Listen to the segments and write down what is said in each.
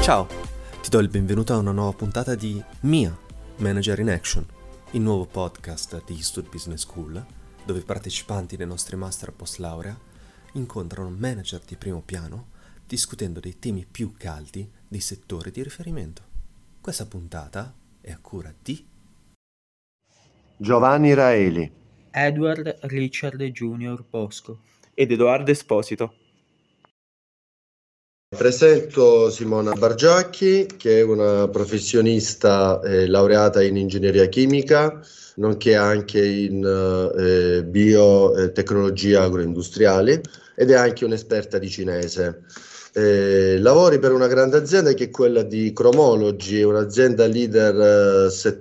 Ciao, ti do il benvenuto a una nuova puntata di Mia Manager in Action, il nuovo podcast di ISTUD Business School, dove i partecipanti dei nostri master post laurea incontrano manager di primo piano discutendo dei temi più caldi dei settori di riferimento. Questa puntata è a cura di Giovanni Raeli, Edward Richard Junior Bosco ed Edoardo Esposito. Presento Simona Bargiacchi, che è una professionista laureata in ingegneria chimica, nonché anche in biotecnologie agroindustriali, ed è anche un'esperta di cinese. Lavori per una grande azienda che è quella di Cromology, un'azienda leader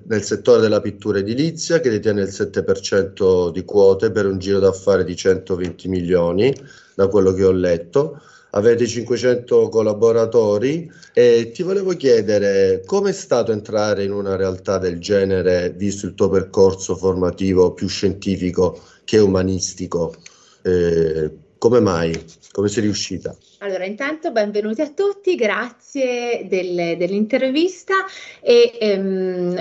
nel settore della pittura edilizia, che detiene il 7% di quote per un giro d'affari di 120 milioni, da quello che ho letto. Avete 500 collaboratori e ti volevo chiedere com'è stato entrare in una realtà del genere, visto il tuo percorso formativo più scientifico che umanistico. Come mai? Come sei riuscita? Allora, intanto benvenuti a tutti, grazie dell'intervista e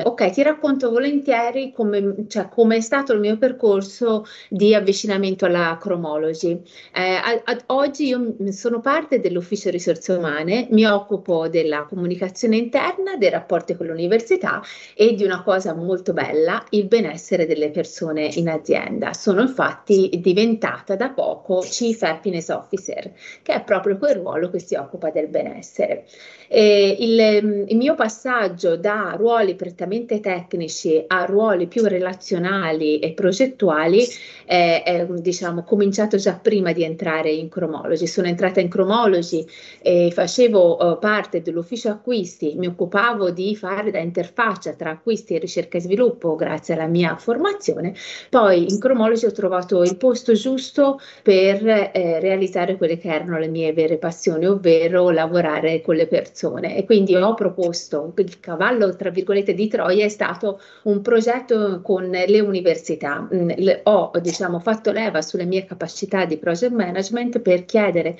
ok, ti racconto volentieri come è stato il mio percorso di avvicinamento alla Cromology. Oggi io sono parte dell'ufficio risorse umane, mi occupo della comunicazione interna, dei rapporti con l'università e di una cosa molto bella, il benessere delle persone in azienda. Sono infatti diventata da poco Chief Happiness Officer, che è proprio quel ruolo che si occupa del benessere. Il mio passaggio da ruoli prettamente tecnici a ruoli più relazionali e progettuali è cominciato già prima di entrare in Cromology. Sono entrata in Cromology e facevo parte dell'ufficio acquisti, mi occupavo di fare da interfaccia tra acquisti e ricerca e sviluppo grazie alla mia formazione. Poi in Cromology ho trovato il posto giusto per realizzare quelle che erano le mie vere passioni, ovvero lavorare con le persone, e quindi ho proposto, il cavallo tra virgolette di Troia è stato un progetto con le università. Ho fatto leva sulle mie capacità di project management per chiedere,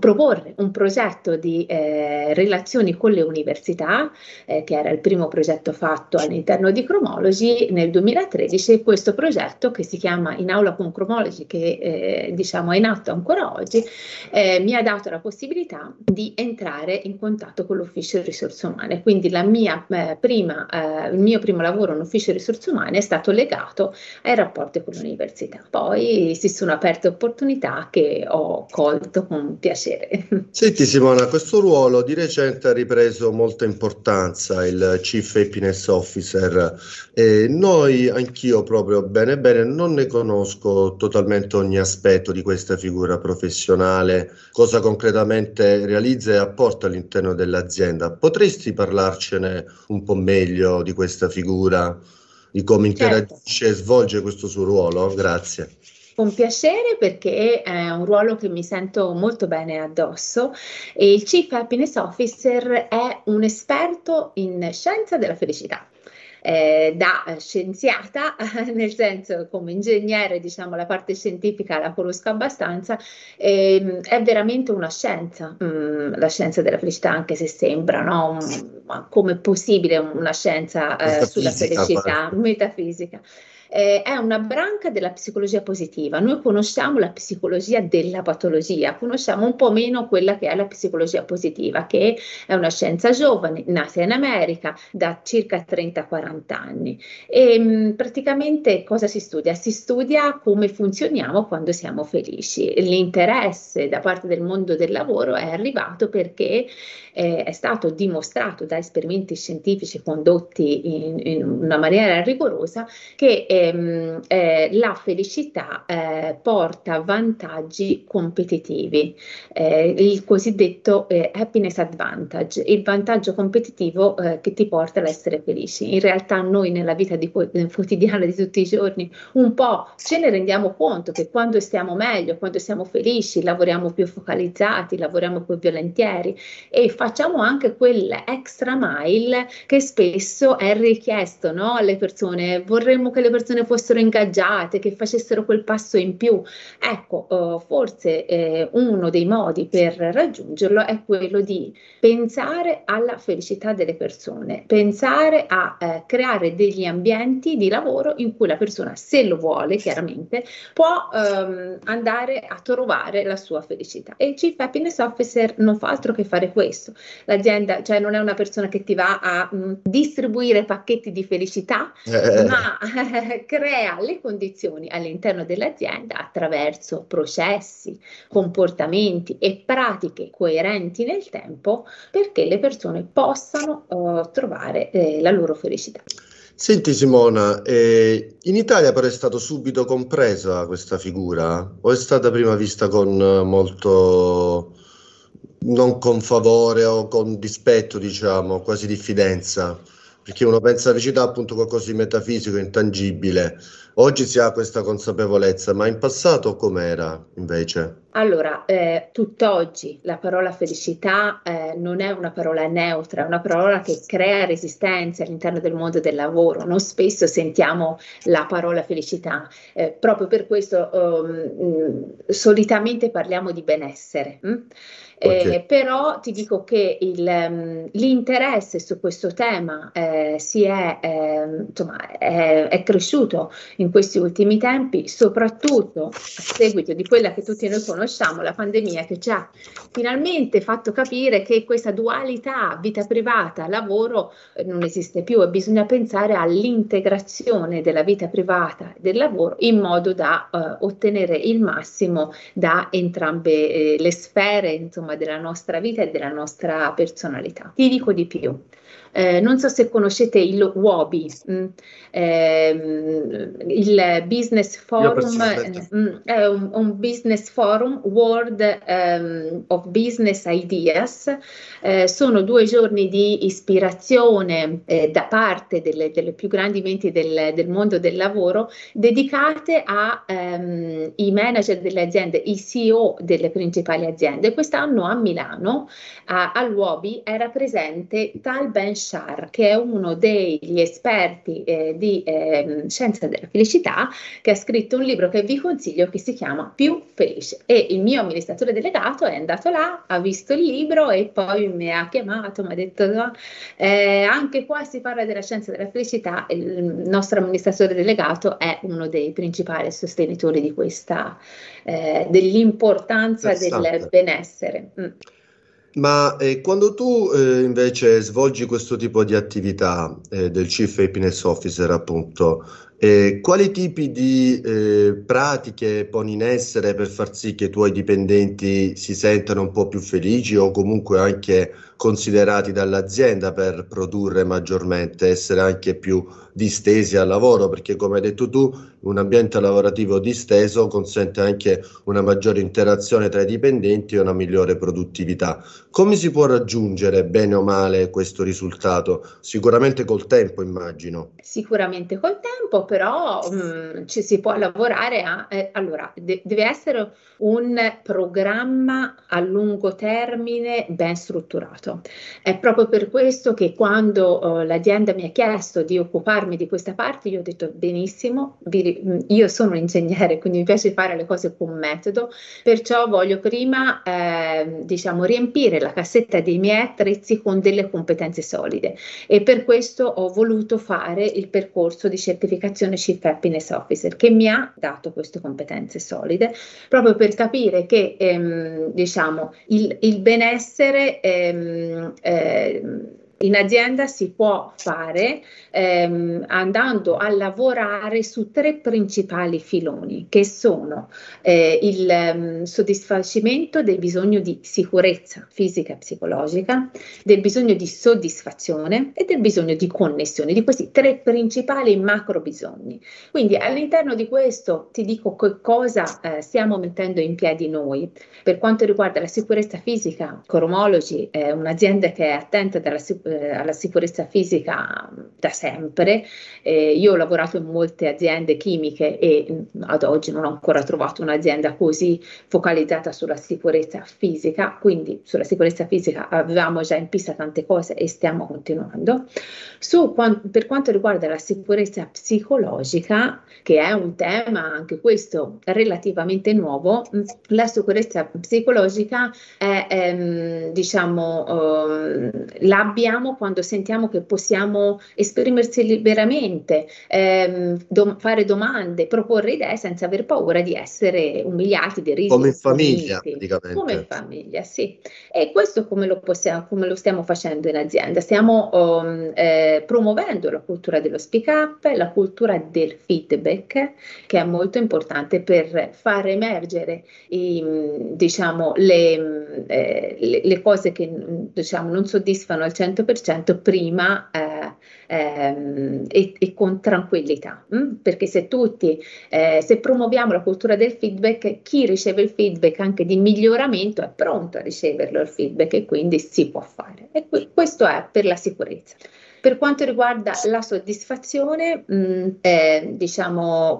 proporre un progetto di relazioni con le università, che era il primo progetto fatto all'interno di Cromology nel 2013, questo progetto che si chiama In Aula con Cromology, che è in atto ancora oggi, mi ha dato la possibilità di entrare in contatto con l'ufficio risorse umane. Quindi il mio primo lavoro in ufficio risorse umane è stato legato ai rapporti con l'università. Poi si sono aperte opportunità che ho colto con piacere. Senti Simona, questo ruolo di recente ha ripreso molta importanza, il Chief Happiness Officer. Anch'io proprio bene, non ne conosco totalmente ogni aspetto di questa figura professionale, cosa concretamente realizza e apporta all'interno dell'azienda. Potresti parlarcene un po' meglio di questa figura, di come interagisce e svolge questo suo ruolo? Grazie. Con piacere, perché è un ruolo che mi sento molto bene addosso, e il Chief Happiness Officer è un esperto in scienza della felicità. Da scienziata, nel senso, come ingegnere, la parte scientifica la conosco abbastanza, è veramente una scienza, la scienza della felicità, anche se sembra, no? Come possibile una scienza sulla felicità, metafisica. È una branca della psicologia positiva. Noi conosciamo la psicologia della patologia, conosciamo un po' meno quella che è la psicologia positiva, che è una scienza giovane, nata in America da circa 30-40 anni. E praticamente cosa si studia? Si studia come funzioniamo quando siamo felici. L'interesse da parte del mondo del lavoro è arrivato perché è stato dimostrato da esperimenti scientifici condotti in una maniera rigorosa che la felicità porta vantaggi competitivi, il cosiddetto happiness advantage, il vantaggio competitivo che ti porta ad essere felici. In realtà noi nella vita quotidiana di tutti i giorni un po' ce ne rendiamo conto che quando stiamo meglio, quando siamo felici, lavoriamo più focalizzati, lavoriamo più volentieri e facciamo anche quel extra mile che spesso è richiesto, no? Alle persone. Vorremmo che le persone persone fossero ingaggiate, che facessero quel passo in più. Ecco, forse uno dei modi per raggiungerlo è quello di pensare alla felicità delle persone, pensare a creare degli ambienti di lavoro in cui la persona, se lo vuole chiaramente, può andare a trovare la sua felicità. E il Chief Happiness Officer non fa altro che fare questo. L'azienda, cioè, non è una persona che ti va a distribuire pacchetti di felicità, ma crea le condizioni all'interno dell'azienda attraverso processi, comportamenti e pratiche coerenti nel tempo, perché le persone possano trovare la loro felicità. Senti Simona, in Italia però è stato subito compresa questa figura o è stata prima vista con molto, non con favore o con dispetto, diciamo, quasi diffidenza? Perché uno pensa alla felicità appunto qualcosa di metafisico, intangibile. Oggi si ha questa consapevolezza, ma in passato com'era invece? Allora, tutt'oggi la parola felicità non è una parola neutra, è una parola che crea resistenze all'interno del mondo del lavoro. Non spesso sentiamo la parola felicità, proprio per questo solitamente parliamo di benessere. Okay. Però ti dico che l'interesse su questo tema è cresciuto in questi ultimi tempi, soprattutto a seguito di quella che tutti noi conosciamo, la pandemia, che ci ha finalmente fatto capire che questa dualità vita privata-lavoro non esiste più e bisogna pensare all'integrazione della vita privata e del lavoro in modo da ottenere il massimo da entrambe le sfere, insomma, della nostra vita e della nostra personalità. Ti dico di più. Non so se conoscete il WOBI, il Business Forum, è un Business Forum, World of Business Ideas, sono 2 giorni di ispirazione da parte delle più grandi menti del mondo del lavoro, dedicate ai manager delle aziende, i CEO delle principali aziende. Quest'anno a Milano, al WOBI, era presente Tal Ben-Shahar, che è uno degli esperti di scienza della felicità, che ha scritto un libro che vi consiglio, che si chiama Più Felice, e il mio amministratore delegato è andato là, ha visto il libro e poi mi ha chiamato, mi ha detto anche qua si parla della scienza della felicità. Il nostro amministratore delegato è uno dei principali sostenitori di questa, dell'importanza del benessere. Ma quando tu invece svolgi questo tipo di attività del Chief Happiness Officer, appunto, quali tipi di pratiche poni in essere per far sì che i tuoi dipendenti si sentano un po' più felici o comunque anche considerati dall'azienda per produrre maggiormente, essere anche più distesi al lavoro? Perché, come hai detto tu, un ambiente lavorativo disteso consente anche una maggiore interazione tra i dipendenti e una migliore produttività. Come si può raggiungere, bene o male, questo risultato? Sicuramente col tempo, immagino. Sicuramente col tempo, però ci si può lavorare allora, deve essere un programma a lungo termine ben strutturato. È proprio per questo che quando l'azienda mi ha chiesto di occuparmi di questa parte, io ho detto benissimo, io sono un ingegnere, quindi mi piace fare le cose con metodo, perciò voglio prima riempire la cassetta dei miei attrezzi con delle competenze solide, e per questo ho voluto fare il percorso di certificazione Chief Happiness Officer, che mi ha dato queste competenze solide, proprio per capire che il benessere in azienda si può fare andando a lavorare su 3 principali filoni, che sono il soddisfacimento del bisogno di sicurezza fisica e psicologica, del bisogno di soddisfazione e del bisogno di connessione, di questi 3 principali macro bisogni. Quindi all'interno di questo ti dico che cosa stiamo mettendo in piedi noi. Per quanto riguarda la sicurezza fisica, Cromology è un'azienda che è attenta alla sicurezza alla sicurezza fisica da sempre. Io ho lavorato in molte aziende chimiche e ad oggi non ho ancora trovato un'azienda così focalizzata sulla sicurezza fisica, quindi sulla sicurezza fisica avevamo già in pista tante cose e stiamo continuando. Per quanto riguarda la sicurezza psicologica, che è un tema anche questo relativamente nuovo, la sicurezza psicologica è la abbiamo quando sentiamo che possiamo esprimersi liberamente, fare domande, proporre idee senza aver paura di essere umiliati, derisi. Come famiglia, praticamente. Come famiglia, sì. E questo come lo stiamo facendo in azienda? Stiamo promuovendo la cultura dello speak up, la cultura del feedback, che è molto importante per far emergere le cose che non soddisfano al 100% prima e con tranquillità, perché se promuoviamo la cultura del feedback, chi riceve il feedback anche di miglioramento è pronto a riceverlo il feedback e quindi si può fare, e questo è per la sicurezza. Per quanto riguarda la soddisfazione,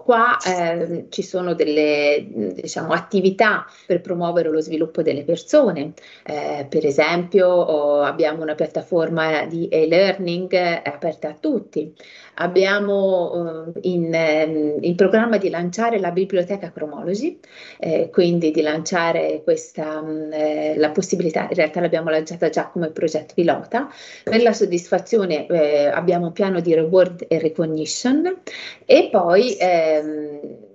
qua ci sono delle attività per promuovere lo sviluppo delle persone, per esempio abbiamo una piattaforma di e-learning aperta a tutti, abbiamo in programma di lanciare la biblioteca Cromology, quindi di lanciare la possibilità, in realtà l'abbiamo lanciata già come progetto pilota, per la soddisfazione. Abbiamo un piano di reward e recognition e poi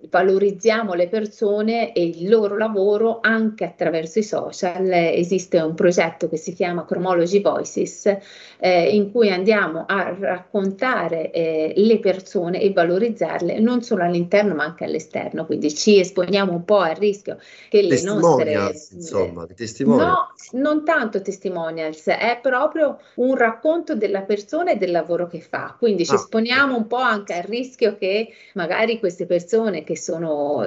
valorizziamo le persone e il loro lavoro anche attraverso i social. Esiste un progetto che si chiama Cromology Voices, in cui andiamo a raccontare le persone e valorizzarle non solo all'interno ma anche all'esterno, quindi ci esponiamo un po' al rischio che le testimonials, nostre… Insomma, testimonials. No, non tanto testimonials, è proprio un racconto della persona e del lavoro che fa, quindi ci esponiamo un po' anche al rischio che magari queste persone che sono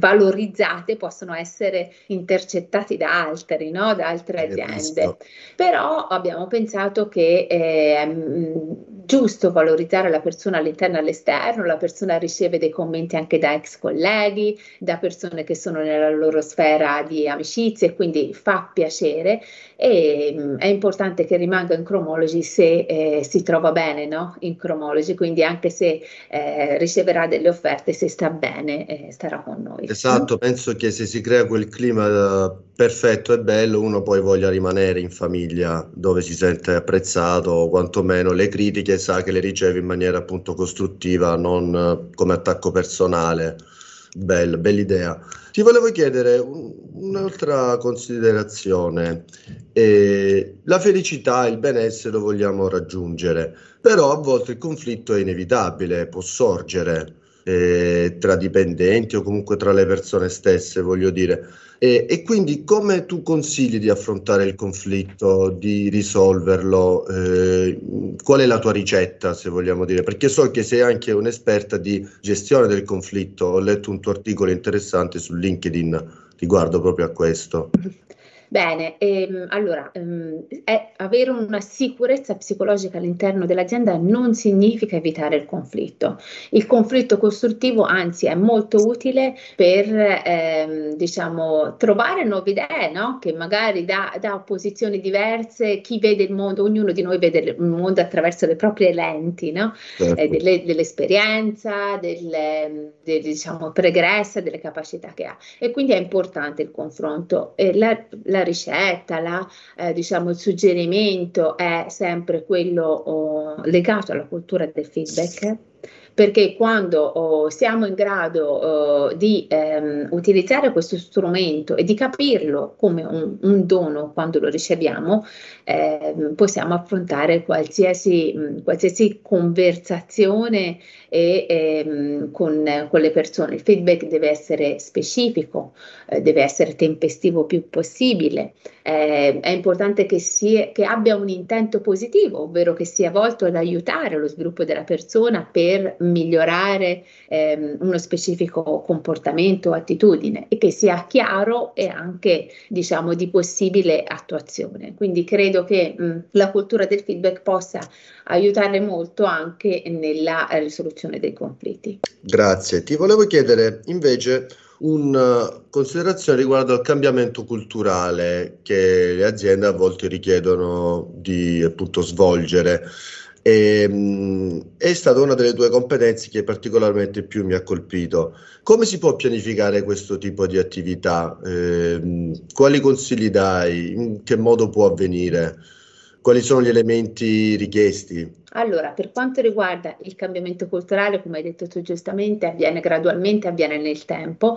valorizzate possono essere intercettati da altri, no? Da altre aziende. Però abbiamo pensato che giusto valorizzare la persona all'interno e all'esterno. La persona riceve dei commenti anche da ex colleghi, da persone che sono nella loro sfera di amicizie, quindi fa piacere e è importante che rimanga in Cromology se si trova bene, no? In Cromology, quindi anche se riceverà delle offerte, se sta bene starà con noi. Esatto, penso che se si crea quel clima perfetto e bello, uno poi voglia rimanere in famiglia dove si sente apprezzato, o quantomeno le critiche sa che le riceve in maniera appunto costruttiva, non come attacco personale. Bella idea. Ti volevo chiedere un'altra considerazione. La felicità e il benessere lo vogliamo raggiungere, però a volte il conflitto è inevitabile, può sorgere tra dipendenti o comunque tra le persone stesse, voglio dire. E quindi come tu consigli di affrontare il conflitto, di risolverlo? Qual è la tua ricetta, se vogliamo dire? Perché so che sei anche un'esperta di gestione del conflitto, ho letto un tuo articolo interessante su LinkedIn riguardo proprio a questo. Bene, allora, avere una sicurezza psicologica all'interno dell'azienda non significa evitare il conflitto. Il conflitto costruttivo, anzi, è molto utile per trovare nuove idee, no? Che magari da posizioni diverse, chi vede il mondo, ognuno di noi vede il mondo attraverso le proprie lenti, no? Certo. Dell'esperienza, pregressa, delle capacità che ha. E quindi è importante il confronto. La ricetta, il suggerimento è sempre quello legato alla cultura del feedback, perché quando siamo in grado di utilizzare questo strumento e di capirlo come un dono quando lo riceviamo, possiamo affrontare qualsiasi conversazione con le persone. Il feedback deve essere specifico, deve essere tempestivo più possibile, è importante che abbia un intento positivo, ovvero che sia volto ad aiutare lo sviluppo della persona per migliorare uno specifico comportamento o attitudine, e che sia chiaro e anche, diciamo, di possibile attuazione. Quindi credo che la cultura del feedback possa aiutare molto anche nella risoluzione dei conflitti. Grazie. Ti volevo chiedere invece una considerazione riguardo al cambiamento culturale che le aziende a volte richiedono di appunto svolgere. È stata una delle tue competenze che particolarmente più mi ha colpito. Come si può pianificare questo tipo di attività? Quali consigli dai? In che modo può avvenire? Quali sono gli elementi richiesti? Allora, per quanto riguarda il cambiamento culturale, come hai detto tu giustamente, avviene gradualmente, avviene nel tempo.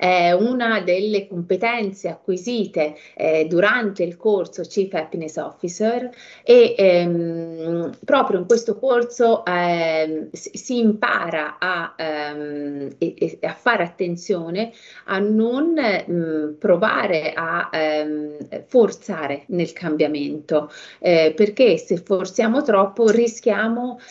Una delle competenze acquisite durante il corso Chief Happiness Officer, e proprio in questo corso si impara a fare attenzione a non provare a forzare nel cambiamento, perché se forziamo troppo rischiamo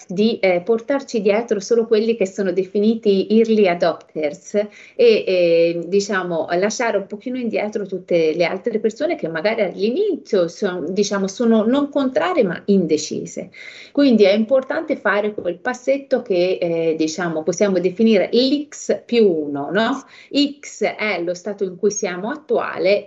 di portarci dietro solo quelli che sono definiti early adopters e diciamo lasciare un pochino indietro tutte le altre persone che magari all'inizio sono, diciamo, sono non contrarie ma indecise. Quindi è importante fare quel passetto che diciamo possiamo definire l'X+1, no? X è lo stato in cui siamo attuale,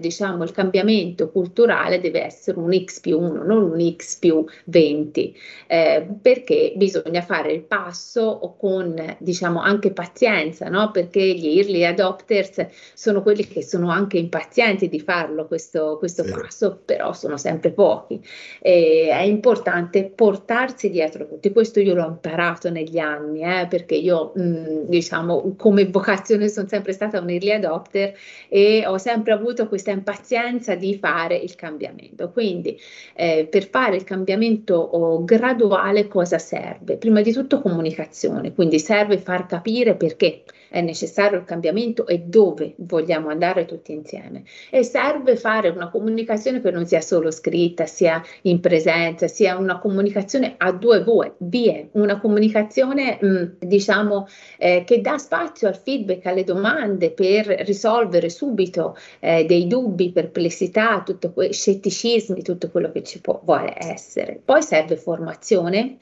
diciamo il cambiamento culturale deve essere un X+1, non un X+20. Perché bisogna fare il passo con, diciamo, anche pazienza, no? Perché gli early adopters sono quelli che sono anche impazienti di farlo questo passo, però sono sempre pochi. È importante portarsi dietro tutti, questo io l'ho imparato negli anni, perché io diciamo come vocazione sono sempre stata un early adopter e ho sempre avuto questa impazienza di fare il cambiamento. Quindi per fare il cambiamento graduale cosa serve? Prima di tutto comunicazione, quindi serve far capire perché è necessario il cambiamento e dove vogliamo andare tutti insieme, e serve fare una comunicazione che non sia solo scritta, sia in presenza, sia una comunicazione a due vie, una comunicazione diciamo che dà spazio al feedback, alle domande per risolvere subito dei dubbi, perplessità, scetticismi, tutto quello che ci vuole essere. Poi serve formazione,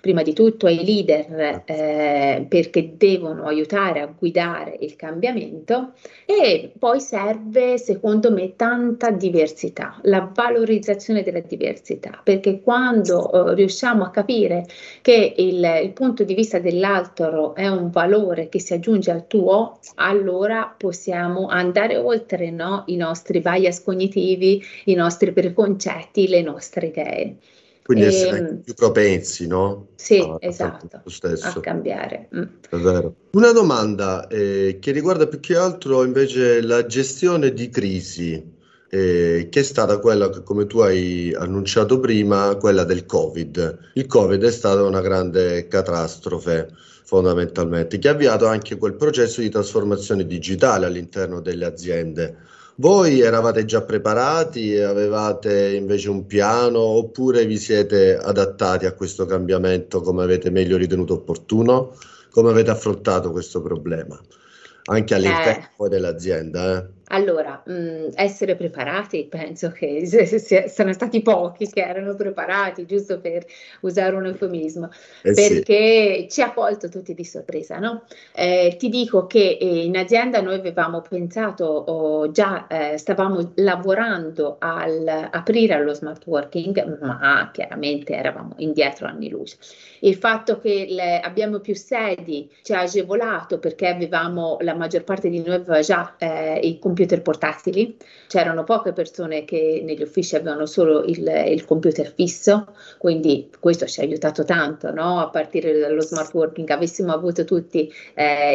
prima di tutto ai leader, perché devono aiutare a guidare il cambiamento, e poi serve, secondo me, tanta diversità, la valorizzazione della diversità, perché quando riusciamo a capire che il punto di vista dell'altro è un valore che si aggiunge al tuo, allora possiamo andare oltre, no? I nostri bias cognitivi, i nostri preconcetti, le nostre idee. Quindi essere anche più propensi, no? Sì, esatto, a cambiare. Davvero. Una domanda che riguarda più che altro invece la gestione di crisi, che è stata quella che, come tu hai annunciato prima, quella del Covid. Il Covid è stata una grande catastrofe, fondamentalmente, che ha avviato anche quel processo di trasformazione digitale all'interno delle aziende. Voi eravate già preparati, avevate invece un piano, oppure vi siete adattati a questo cambiamento come avete meglio ritenuto opportuno? Come avete affrontato questo problema? Anche all'interno dell'azienda, Allora, essere preparati, penso che sono stati pochi che erano preparati, giusto per usare un eufemismo, perché sì, ci ha colto tutti di sorpresa, no? Ti dico che in azienda noi avevamo pensato, stavamo lavorando al aprire allo smart working, ma chiaramente eravamo indietro anni luce. Il fatto che abbiamo più sedi ci ha agevolato, perché la maggior parte di noi aveva già i computer portatili, c'erano poche persone che negli uffici avevano solo il computer fisso, quindi questo ci ha aiutato tanto, no? A partire dallo smart working, avessimo avuto tutti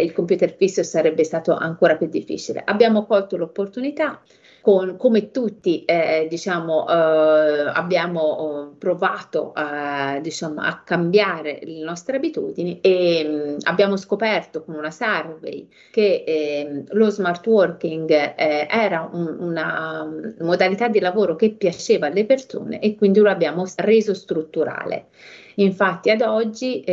il computer fisso sarebbe stato ancora più difficile. Abbiamo colto l'opportunità, come tutti abbiamo provato a cambiare le nostre abitudini, e abbiamo scoperto con una survey che lo smart working era una modalità di lavoro che piaceva alle persone, e quindi lo abbiamo reso strutturale. Infatti ad oggi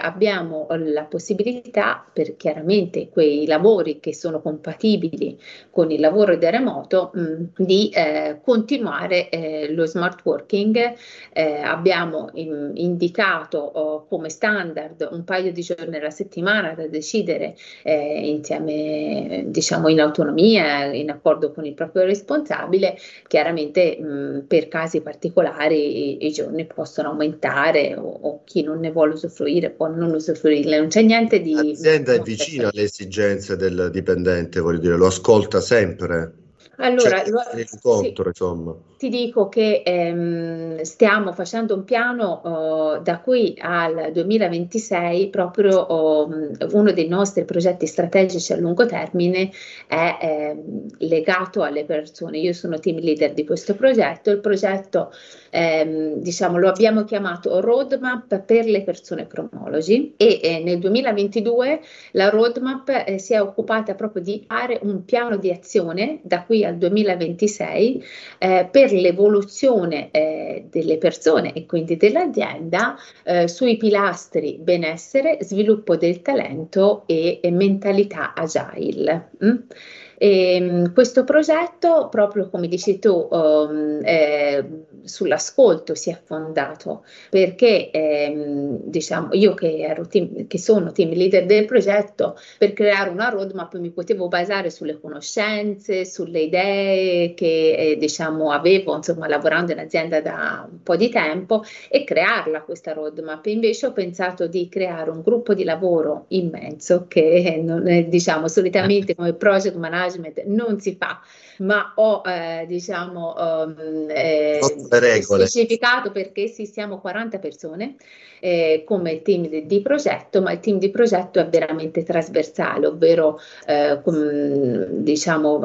abbiamo la possibilità, per chiaramente quei lavori che sono compatibili con il lavoro da remoto, di continuare lo smart working. Abbiamo indicato come standard un paio di giorni alla settimana da decidere insieme, diciamo, in autonomia, in accordo con il proprio responsabile. Chiaramente per casi particolari i giorni possono aumentare, o chi non ne vuole usufruire può non usufruirne, non c'è niente di... L'azienda è vicina alle esigenze del dipendente, voglio dire, lo ascolta sempre. Allora, incontro, sì, insomma. Ti dico che stiamo facendo un piano da qui al 2026, proprio uno dei nostri progetti strategici a lungo termine è legato alle persone. Io sono team leader di questo progetto. Il progetto, diciamo, lo abbiamo chiamato Roadmap per le persone Cromology, e nel 2022 la roadmap si è occupata proprio di fare un piano di azione da qui al 2026 per l'evoluzione delle persone e quindi dell'azienda sui pilastri benessere, sviluppo del talento e mentalità agile. E questo progetto, proprio come dici tu, sull'ascolto si è fondato, perché diciamo, io che sono team leader del progetto, per creare una roadmap mi potevo basare sulle conoscenze, sulle idee che diciamo avevo, insomma, lavorando in azienda da un po' di tempo, e crearla questa roadmap. Invece ho pensato di creare un gruppo di lavoro immenso che non è, diciamo, solitamente come project manager non si fa, ma ho diciamo specificato, perché sì, siamo 40 persone come team di progetto, ma il team di progetto è veramente trasversale, ovvero diciamo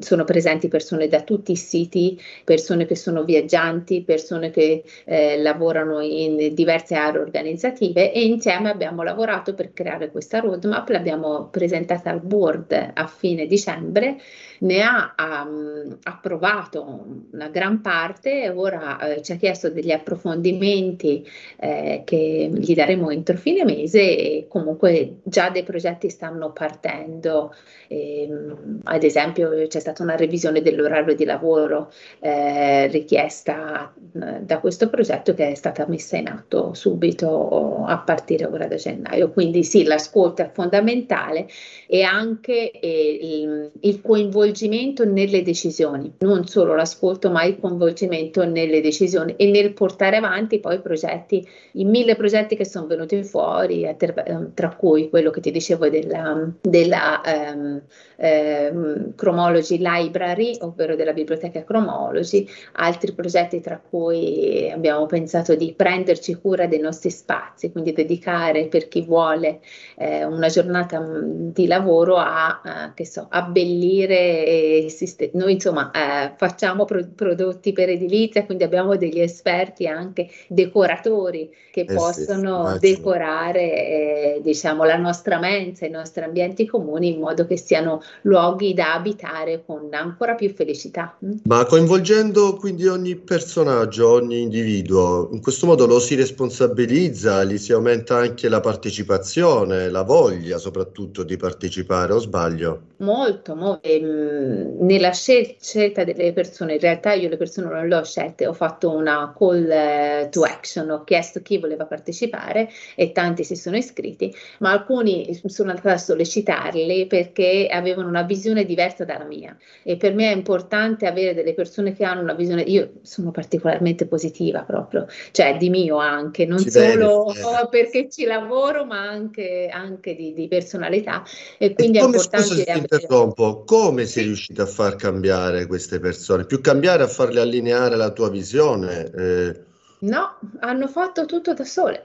sono presenti persone da tutti i siti, persone che sono viaggianti, persone che lavorano in diverse aree organizzative, e insieme abbiamo lavorato per creare questa roadmap. L'abbiamo presentata al board a fine dicembre, ne ha approvato una gran parte, ora ci ha chiesto degli approfondimenti che gli daremo entro fine mese, e comunque già dei progetti stanno partendo. Ad esempio c'è stata una revisione dell'orario di lavoro richiesta da questo progetto, che è stata messa in atto subito a partire ora da gennaio. Quindi sì, l'ascolto è fondamentale, e anche il coinvolgimento nelle decisioni, non solo l'ascolto ma il coinvolgimento nelle decisioni, e nel portare avanti poi progetti, i 1000 progetti che sono venuti fuori, tra cui quello che ti dicevo della Cromology Library, ovvero della biblioteca Cromology, altri progetti tra cui abbiamo pensato di prenderci cura dei nostri spazi, quindi dedicare, per chi vuole, una giornata di lavoro che so, abbellire, noi insomma facciamo prodotti per edilizia, quindi abbiamo degli esperti anche decoratori che possono decorare diciamo la nostra mensa, i nostri ambienti comuni, in modo che siano luoghi da abitare con ancora più felicità. Ma coinvolgendo quindi ogni personaggio, ogni individuo, in questo modo lo si responsabilizza, gli si aumenta anche la partecipazione, la voglia soprattutto di partecipare, o sbaglio? Molto, nella scelta delle persone, in realtà io le persone non le ho scelte, ho fatto una call to action, ho chiesto chi voleva partecipare e tanti si sono iscritti, ma alcuni sono andata a sollecitarli perché avevano una visione diversa dalla mia, e per me è importante avere delle persone che hanno una visione, io sono particolarmente positiva proprio, cioè di mio anche, non solo perché ci lavoro, ma anche di personalità, e quindi è importante. Interrompo, come sei riuscita a far cambiare queste persone? Più cambiare, a farle allineare la tua visione? No, hanno fatto tutto da sole.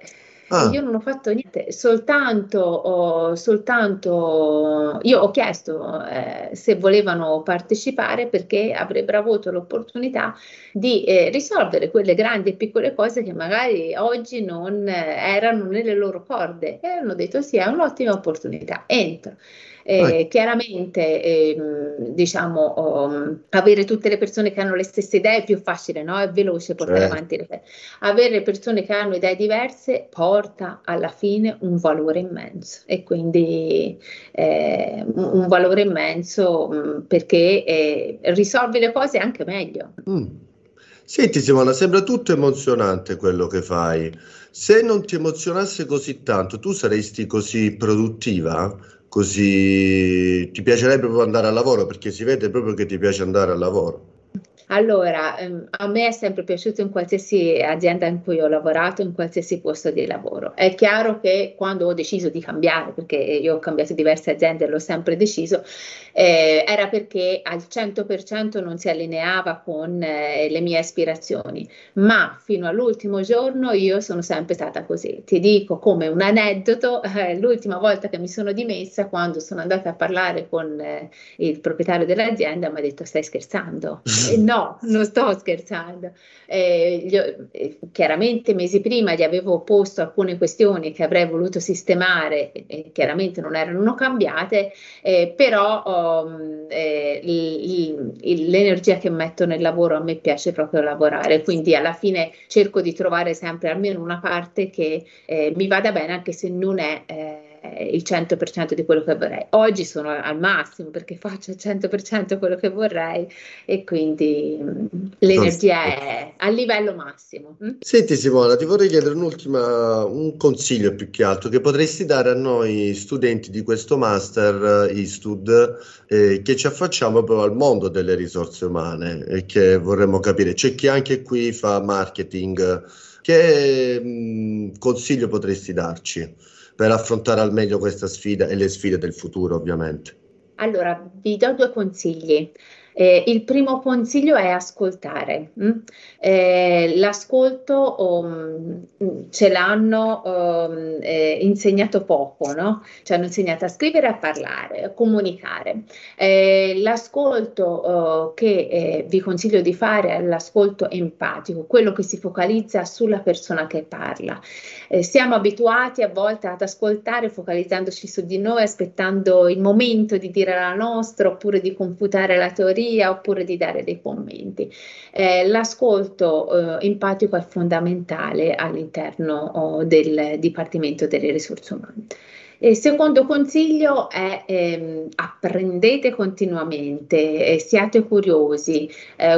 E io non ho fatto niente, soltanto io ho chiesto se volevano partecipare, perché avrebbero avuto l'opportunità di risolvere quelle grandi e piccole cose che magari oggi non erano nelle loro corde, e hanno detto sì, è un'ottima opportunità, entro. Chiaramente avere tutte le persone che hanno le stesse idee è più facile, no? È veloce portare avanti le idee. Avere persone che hanno idee diverse porta alla fine un valore immenso, e quindi un valore immenso perché risolvi le cose anche meglio. Senti Simona, sembra tutto emozionante quello che fai. Se non ti emozionasse così tanto, tu saresti così produttiva? Così ti piacerebbe proprio andare al lavoro, perché si vede proprio che ti piace andare al lavoro. Allora, a me è sempre piaciuto in qualsiasi azienda in cui ho lavorato, in qualsiasi posto di lavoro. È chiaro che quando ho deciso di cambiare, perché io ho cambiato diverse aziende e l'ho sempre deciso, era perché al 100% non si allineava con le mie aspirazioni, ma fino all'ultimo giorno io sono sempre stata così. Ti dico come un aneddoto, l'ultima volta che mi sono dimessa, quando sono andata a parlare con il proprietario dell'azienda, mi ha detto: stai scherzando? No, non sto scherzando. Chiaramente mesi prima gli avevo posto alcune questioni che avrei voluto sistemare, e chiaramente non erano cambiate, però l'energia che metto nel lavoro, a me piace proprio lavorare, quindi alla fine cerco di trovare sempre almeno una parte che mi vada bene, anche se non è il 100% di quello che vorrei. Oggi sono al massimo perché faccio il 100% quello che vorrei, e quindi l'energia è al livello massimo. Senti Simona, ti vorrei chiedere un consiglio più che altro che potresti dare a noi studenti di questo master ISTUD che ci affacciamo proprio al mondo delle risorse umane e che vorremmo capire. C'è chi anche qui fa marketing, che consiglio potresti darci per affrontare al meglio questa sfida e le sfide del futuro, ovviamente? Allora, vi do due consigli. Il primo consiglio è ascoltare. L'ascolto ce l'hanno insegnato poco, no? Ci hanno insegnato a scrivere, a parlare, a comunicare. L'ascolto che vi consiglio di fare è l'ascolto empatico, quello che si focalizza sulla persona che parla. Siamo abituati a volte ad ascoltare focalizzandoci su di noi, aspettando il momento di dire la nostra, oppure di confutare la teoria, oppure di dare dei commenti. L'ascolto empatico è fondamentale all'interno del Dipartimento delle Risorse Umane. Il secondo consiglio è apprendete continuamente, siate curiosi,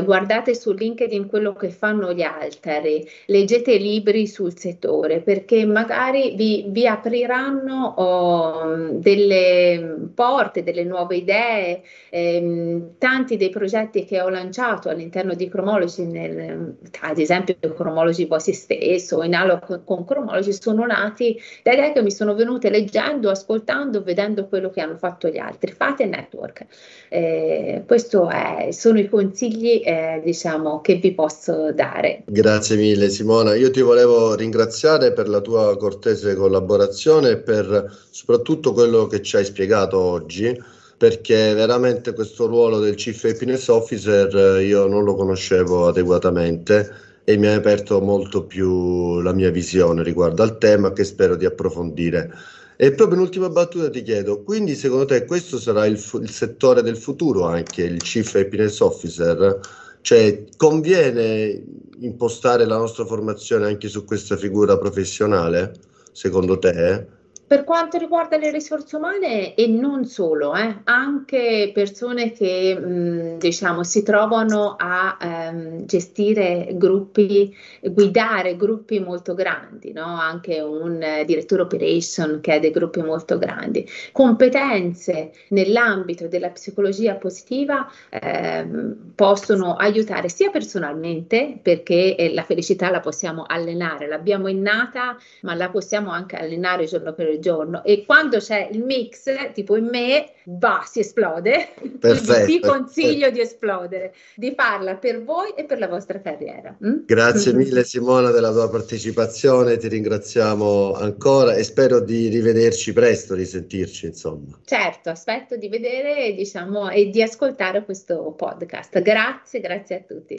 guardate su LinkedIn quello che fanno gli altri, leggete libri sul settore, perché magari vi apriranno delle porte, delle nuove idee. Tanti dei progetti che ho lanciato all'interno di Cromology, ad esempio Cromology Voices stesso, in alo con Cromology, sono nati da idee che mi sono venute leggendo, ascoltando, vedendo quello che hanno fatto gli altri. Fate network. Sono i consigli che vi posso dare. Grazie mille Simona, io ti volevo ringraziare per la tua cortese collaborazione e per soprattutto quello che ci hai spiegato oggi, perché veramente questo ruolo del Chief Happiness Officer io non lo conoscevo adeguatamente, e mi ha aperto molto più la mia visione riguardo al tema, che spero di approfondire. E proprio in ultima battuta ti chiedo, quindi secondo te questo sarà il settore del futuro, anche il Chief Happiness Officer? Cioè, conviene impostare la nostra formazione anche su questa figura professionale, secondo te? Per quanto riguarda le risorse umane, e non solo, anche persone che si trovano a gestire gruppi, guidare gruppi molto grandi, no? Anche un direttore operation che ha dei gruppi molto grandi. Competenze nell'ambito della psicologia positiva possono aiutare sia personalmente, perché la felicità la possiamo allenare, l'abbiamo innata, ma la possiamo anche allenare giorno per giorno. giorno, e quando c'è il mix, tipo in me, bah, si esplode. Perfetto, ti consiglio perfetto. Di esplodere, di farla per voi e per la vostra carriera. Grazie mille Simona della tua partecipazione, ti ringraziamo ancora e spero di rivederci presto, di sentirci insomma. Certo, aspetto di vedere, diciamo, e di ascoltare questo podcast. Grazie, grazie a tutti.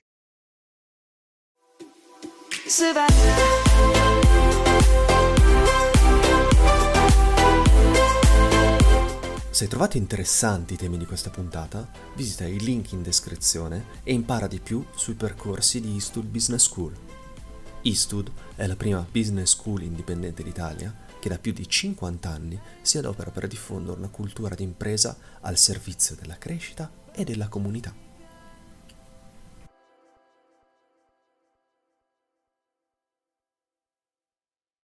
Se trovate interessanti i temi di questa puntata, visita i link in descrizione e impara di più sui percorsi di ISTUD Business School. ISTUD è la prima business school indipendente d'Italia che da più di 50 anni si adopera per diffondere una cultura di impresa al servizio della crescita e della comunità.